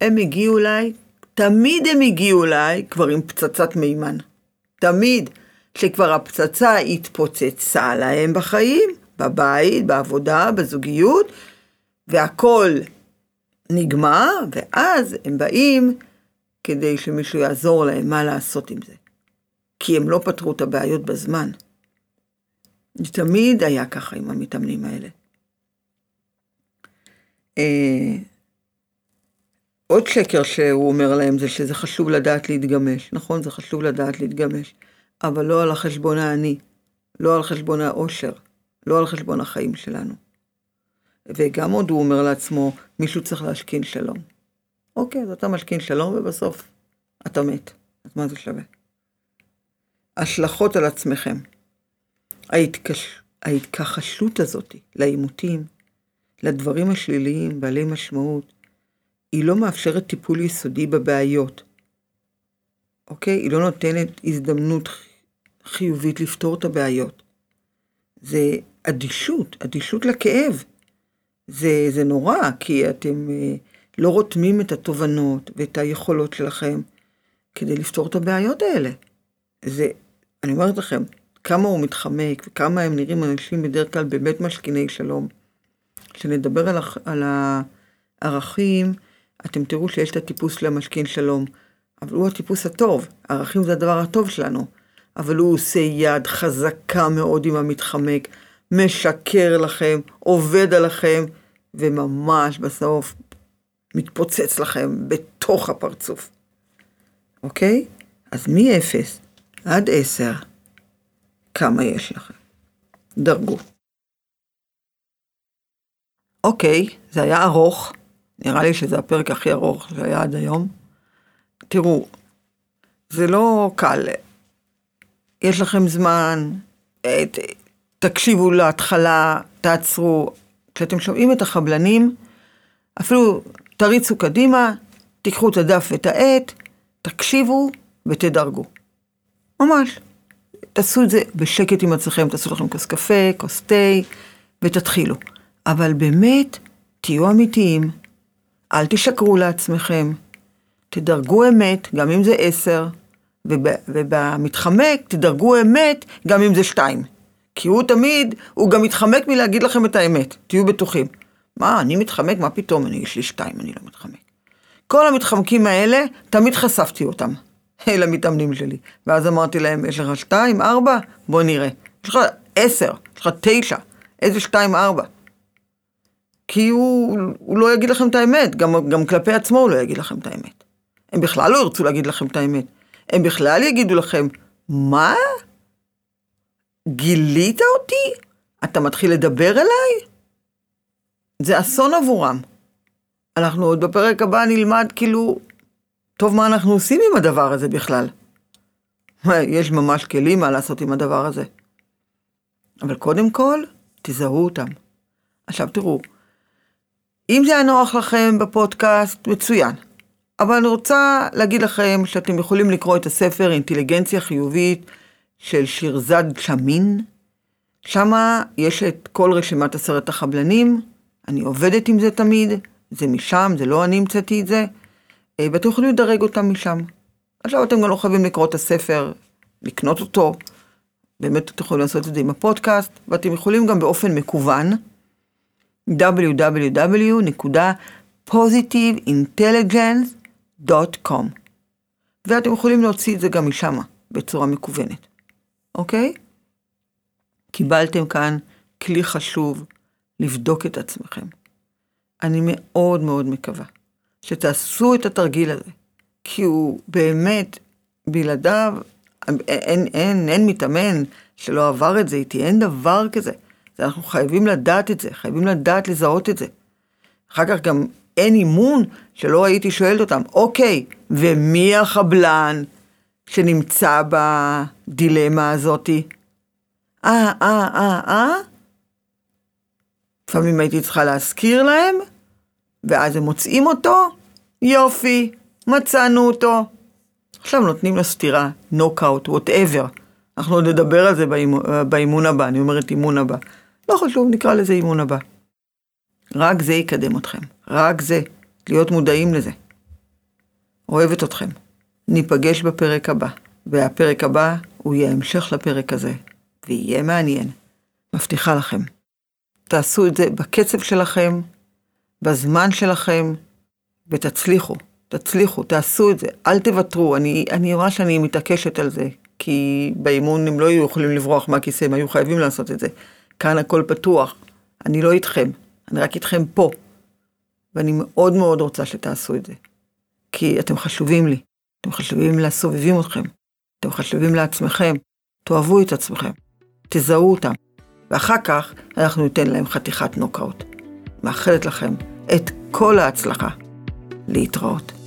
הם הגיעו אולי, תמיד הם הגיעו אולי כבר עם פצצת מימן. תמיד, שכבר הפצצה התפוצצה להם בחיים, בבית, בעבודה, בזוגיות, והכל נגמר, ואז הם באים כדי שמישהו יעזור להם מה לעשות עם זה. כי הם לא פתרו את הבעיות בזמן. תמיד היה ככה עם המתאמנים האלה. אה, עוד שקר שהוא אומר להם זה שזה חשוב לדעת להתגמש. נכון, זה חשוב לדעת להתגמש. אבל לא על החשבון העני. לא על חשבון העושר. לא על חשבון החיים שלנו. וגם עוד הוא אומר לעצמו, מישהו צריך להשכין שלום. אוקיי, אז אתה משכין שלום ובסוף אתה מת. אז מה זה שווה? השלכות על עצמכם. ההתכש... ההתכחשות הזאת, לאימותים, לדברים השליליים, בעלי משמעות, היא לא מאפשרת טיפול יסודי בבעיות. אוקיי? היא לא נותנת הזדמנות חיובית לפתור את הבעיות. זה אדישות, אדישות לכאב. זה, זה נורא, כי אתם לא רותמים את התובנות ואת היכולות שלכם כדי לפתור את הבעיות האלה. זה, אני אומרת לכם, כמה הוא מתחמק וכמה הם נראים אנשים בדרך כלל בבית משכיני שלום. כשנדבר על, על הערכים, אתם תראו שיש את הטיפוס של המשכין שלום, אבל הוא הטיפוס הטוב, הערכים זה הדבר הטוב שלנו, אבל הוא עושה יד חזקה מאוד עם המתחמק, משקר לכם, עובד עליכם, וממש בסוף מתפוצץ לכם בתוך הפרצוף. אוקיי? אז מ-אפס עד עשר, כמה יש לכם? דרגו. אוקיי, זה היה ארוך, נראה לי שזה הפרק הכי ארוך שהיה עד היום. תראו, זה לא קל, יש לכם זמן, את, תקשיבו להתחלה, תעצרו, כשאתם שומעים את החבלנים, אפילו תריצו קדימה, תיקחו את הדף ואת העט, תקשיבו ותדרגו. ממש, תעשו את זה בשקט עם עצמכם, תעשו לכם כוס קפה, כוס תה, ותתחילו. אבל באמת, תהיו אמיתיים, אל תשקרו לעצמכם, תדרגו אמת, גם אם זה עשר, ובמתחמק תדרגו אמת, גם אם זה שתיים. כי הוא תמיד, הוא גם מתחמק מלהגיד לכם את האמת, תהיו בטוחים. מה, אני מתחמק? מה פתאום? אני, יש לי שתיים, אני לא מתחמק. כל המתחמקים האלה, תמיד חשפתי אותם, אלה מתאמנים שלי. ואז אמרתי להם, יש לך שתיים, ארבע, בוא נראה. יש לך עשר, יש לך תשע, איזה שתיים, ארבע. כי הוא, הוא לא יגיד לכם את האמת, גם, גם כלפי עצמו הוא לא יגיד לכם את האמת. הם בכלל לא ירצו להגיד לכם את האמת. הם בכלל יגידו לכם, מה? גילית אותי? אתה מתחיל לדבר אליי? זה אסון עבורם. אנחנו עוד בפרק הבא נלמד כאילו, טוב, מה אנחנו עושים עם הדבר הזה בכלל? יש ממש כלים מה לעשות עם הדבר הזה. אבל קודם כל, תזהו אותם. עכשיו תראו, אם זה היה נוח לכם בפודקאסט, מצוין. אבל אני רוצה להגיד לכם שאתם יכולים לקרוא את הספר אינטליגנציה חיובית של שירזד שמין. שמה יש את כל רשימת עשרת החבלנים. אני עובדת עם זה תמיד. זה משם, זה לא אני המצאתי את זה. ואתם יכולים לדרג אותם משם. עכשיו אתם גם לא חייבים לקרוא את הספר, לקנות אותו. באמת אתם יכולים לעשות את זה עם הפודקאסט. ואתם יכולים גם באופן מקוון. דאבליו דאבליו דאבליו נקודה פוזיטיב אינטליג'נס דוט קום ואתם יכולים להוציא את זה גם משם, בצורה מקוונת. אוקיי? קיבלתם כאן כלי חשוב לבדוק את עצמכם. אני מאוד מאוד מקווה שתעשו את התרגיל הזה, כי הוא באמת, בלעדיו, אין, אין, אין, אין מתאמן שלא עבר את זה איתי, אין דבר כזה. אנחנו חייבים לדעת את זה, חייבים לדעת לזהות את זה. אחר כך גם אין אימון שלא הייתי שואלת אותם, אוקיי, ומי החבלן שנמצא בדילמה הזאת? אה, אה, אה, אה? לפעמים הייתי צריכה להזכיר להם, ואז הם מוצאים אותו, יופי, מצאנו אותו. עכשיו נותנים לו סתירה, נוקאוט, whatever. אנחנו עוד נדבר על זה באימון, באימון הבא, אני אומרת אימון הבא. לא חשוב, נקרא לזה אימון הבא. רק זה יקדם אתכם. רק זה. להיות מודעים לזה. אוהבת אתכם. ניפגש בפרק הבא. והפרק הבא הוא יהיה המשך לפרק הזה. ויהיה מעניין. מבטיחה לכם. תעשו את זה בקצב שלכם, בזמן שלכם, ותצליחו. תצליחו, תעשו את זה. אל תוותרו. אני, אני רואה שאני מתעקשת על זה. כי באימון הם לא היו יכולים לברוח מהכיסא, הם היו חייבים לעשות את זה. כאן הכל פתוח, אני לא איתכם, אני רק איתכם פה, ואני מאוד מאוד רוצה שתעשו את זה, כי אתם חשובים לי, אתם חשובים לסובבים אתכם, אתם חשובים לעצמכם, תאהבו את עצמכם, תזהו אותם, ואחר כך אנחנו ניתן להם חתיכת נוקאוט. מאחלת לכם את כל ההצלחה להתראות.